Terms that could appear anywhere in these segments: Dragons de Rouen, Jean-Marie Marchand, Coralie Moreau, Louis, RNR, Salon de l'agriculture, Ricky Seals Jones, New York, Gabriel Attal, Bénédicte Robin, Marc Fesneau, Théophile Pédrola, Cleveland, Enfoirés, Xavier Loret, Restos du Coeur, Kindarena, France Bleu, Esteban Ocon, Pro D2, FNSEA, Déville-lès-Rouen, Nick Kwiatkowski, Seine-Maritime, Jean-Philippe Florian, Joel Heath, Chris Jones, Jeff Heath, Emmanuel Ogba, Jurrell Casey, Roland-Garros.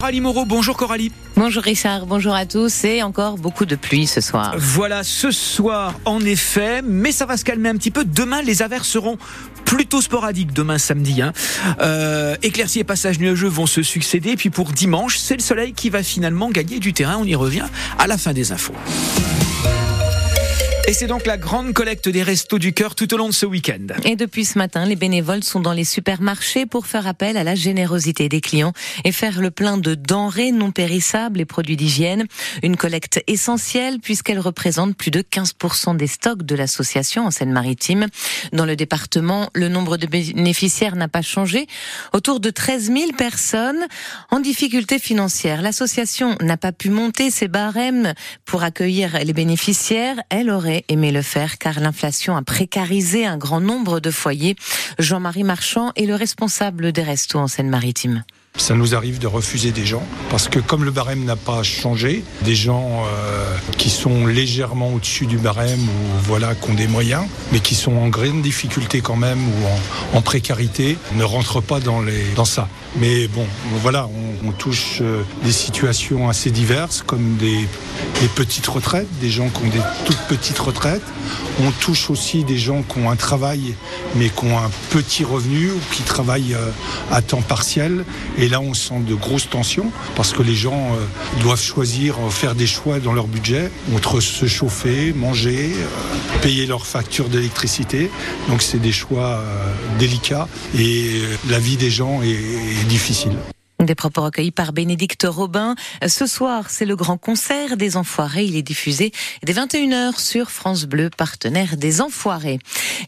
Coralie Moreau, bonjour Coralie. Bonjour Richard, bonjour à tous et encore beaucoup de pluie ce soir. Voilà, ce soir en effet, mais ça va se calmer un petit peu. Demain, les averses seront plutôt sporadiques, demain samedi. Éclaircies et passages nuageux vont se succéder. Et puis pour dimanche, c'est le soleil qui va finalement gagner du terrain. On y revient à la fin des infos. Et c'est donc la grande collecte des Restos du Coeur tout au long de ce week-end. Et depuis ce matin, les bénévoles sont dans les supermarchés pour faire appel à la générosité des clients et faire le plein de denrées non périssables et produits d'hygiène. Une collecte essentielle puisqu'elle représente plus de 15% des stocks de l'association en Seine-Maritime. Dans le département, le nombre de bénéficiaires n'a pas changé. Autour de 13 000 personnes en difficulté financière. L'association n'a pas pu monter ses barèmes pour accueillir les bénéficiaires. Elle aurait aimé le faire car l'inflation a précarisé un grand nombre de foyers. Jean-Marie Marchand est le responsable des restos en Seine-Maritime. Ça nous arrive de refuser des gens parce que comme le barème n'a pas changé, des gens qui sont légèrement au-dessus du barème ou voilà, qui ont des moyens, mais qui sont en grande difficulté quand même ou en précarité, ne rentrent pas dans ça. Mais bon, voilà, on touche des situations assez diverses comme des petites retraites, des gens qui ont des toutes petites retraites. On touche aussi des gens qui ont un travail mais qui ont un petit revenu ou qui travaillent à temps partiel. Et là, on sent de grosses tensions parce que les gens doivent choisir, faire des choix dans leur budget entre se chauffer, manger, payer leurs factures d'électricité. Donc, c'est des choix délicats et la vie des gens est difficile. Des propos recueillis par Bénédicte Robin. Ce soir, c'est le grand concert des Enfoirés. Il est diffusé dès 21h sur France Bleu, partenaire des Enfoirés.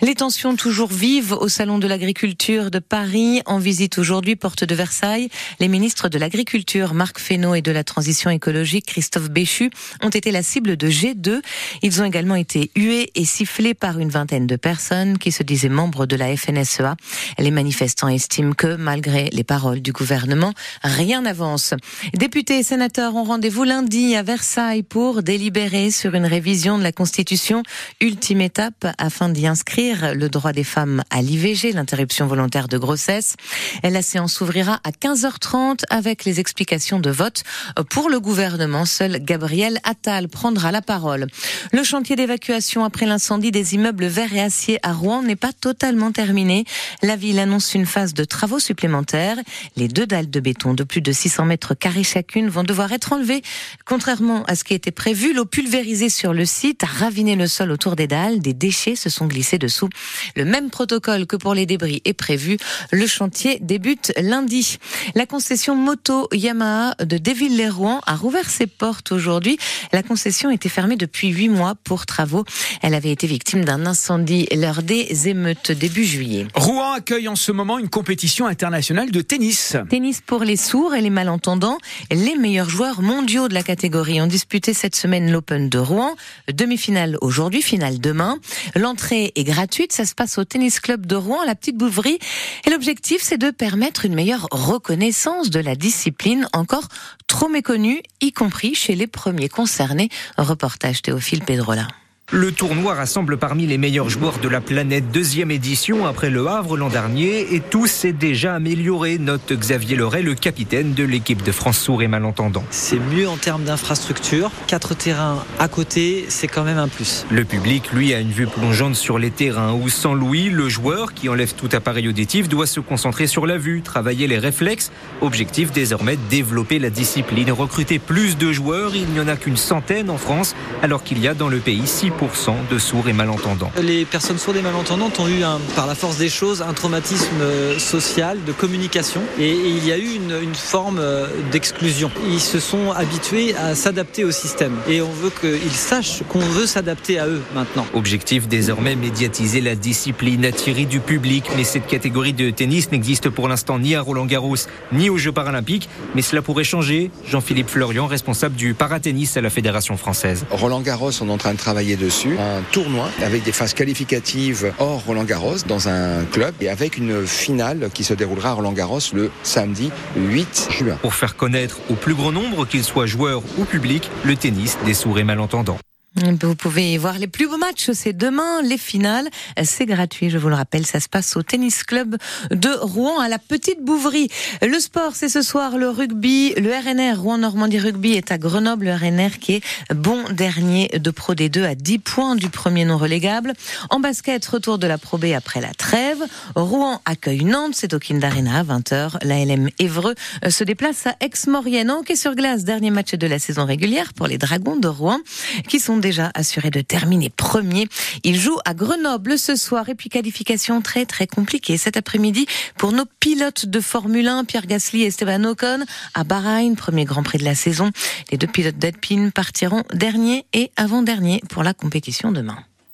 Les tensions toujours vives au Salon de l'agriculture de Paris. En visite aujourd'hui, porte de Versailles, les ministres de l'Agriculture, Marc Fesneau, et de la Transition écologique, Christophe Béchu, ont été la cible de G2. Ils ont également été hués et sifflés par une vingtaine de personnes qui se disaient membres de la FNSEA. Les manifestants estiment que, malgré les paroles du gouvernement, rien n'avance. Députés et sénateurs ont rendez-vous lundi à Versailles pour délibérer sur une révision de la Constitution. Ultime étape afin d'y inscrire le droit des femmes à l'IVG, l'interruption volontaire de grossesse. La séance s'ouvrira à 15h30 avec les explications de vote. Pour le gouvernement, seul Gabriel Attal prendra la parole. Le chantier d'évacuation après l'incendie des immeubles verts et acier à Rouen n'est pas totalement terminé. La ville annonce une phase de travaux supplémentaires. Les deux dalles de béton de plus de 600 mètres carrés chacune vont devoir être enlevés. Contrairement à ce qui était prévu, l'eau pulvérisée sur le site a raviné le sol autour des dalles. Des déchets se sont glissés dessous. Le même protocole que pour les débris est prévu. Le chantier débute lundi. La concession moto Yamaha de Déville-lès-Rouen a rouvert ses portes aujourd'hui. La concession était fermée depuis 8 mois pour travaux. Elle avait été victime d'un incendie lors des émeutes début juillet. Rouen accueille en ce moment une compétition internationale de tennis. Tennis pour les sourds et les malentendants. Les meilleurs joueurs mondiaux de la catégorie ont disputé cette semaine l'Open de Rouen. Demi-finale aujourd'hui, finale demain. L'entrée est gratuite, ça se passe au tennis club de Rouen, la Petite Bouverie. Et l'objectif, c'est de permettre une meilleure reconnaissance de la discipline, encore trop méconnue, y compris chez les premiers concernés. Reportage Théophile Pédrola. Le tournoi rassemble parmi les meilleurs joueurs de la planète, 2e édition après le Havre l'an dernier, et tout s'est déjà amélioré, note Xavier Loret, le capitaine de l'équipe de France Sourds et Malentendants. C'est mieux en termes d'infrastructure, 4 terrains à côté, c'est quand même un plus. Le public, lui, a une vue plongeante sur les terrains où, sans Louis, le joueur qui enlève tout appareil auditif doit se concentrer sur la vue, travailler les réflexes. Objectif désormais, développer la discipline, recruter plus de joueurs. Il n'y en a qu'une centaine en France, alors qu'il y a dans le pays 6 de sourds et malentendants. Les personnes sourdes et malentendantes ont eu, par la force des choses, un traumatisme social, de communication, et il y a eu une forme d'exclusion. Ils se sont habitués à s'adapter au système, et on veut qu'ils sachent qu'on veut s'adapter à eux maintenant. Objectif désormais, médiatiser la discipline, attirer du public, mais cette catégorie de tennis n'existe pour l'instant ni à Roland-Garros, ni aux Jeux Paralympiques, mais cela pourrait changer. Jean-Philippe Florian, responsable du paratennis à la Fédération Française. Roland-Garros, on est en train de travailler un tournoi avec des phases qualificatives hors Roland-Garros dans un club et avec une finale qui se déroulera à Roland-Garros le samedi 8 juin. Pour faire connaître au plus grand nombre, qu'ils soient joueurs ou publics, le tennis des sourds et malentendants. Vous pouvez voir les plus beaux matchs, c'est demain, les finales, c'est gratuit, je vous le rappelle, ça se passe au tennis club de Rouen à la Petite Bouverie. Le sport, c'est ce soir le rugby, le RNR, Rouen-Normandie rugby est à Grenoble, le RNR qui est bon dernier de Pro D2 à 10 points du premier non relégable. En basket, retour de la Pro B après la trêve, Rouen accueille Nantes, c'est au Kindarena à 20h, la LM Évreux se déplace à Aix-Maurienne, hockey sur glace, dernier match de la saison régulière pour les Dragons de Rouen qui sont déjà assuré de terminer premier. Il joue à Grenoble ce soir et puis qualification très très compliquée cet après-midi pour nos pilotes de Formule 1, Pierre Gasly et Esteban Ocon à Bahreïn, premier Grand Prix de la saison. Les deux pilotes d'Alpine partiront dernier et avant-dernier pour la compétition demain.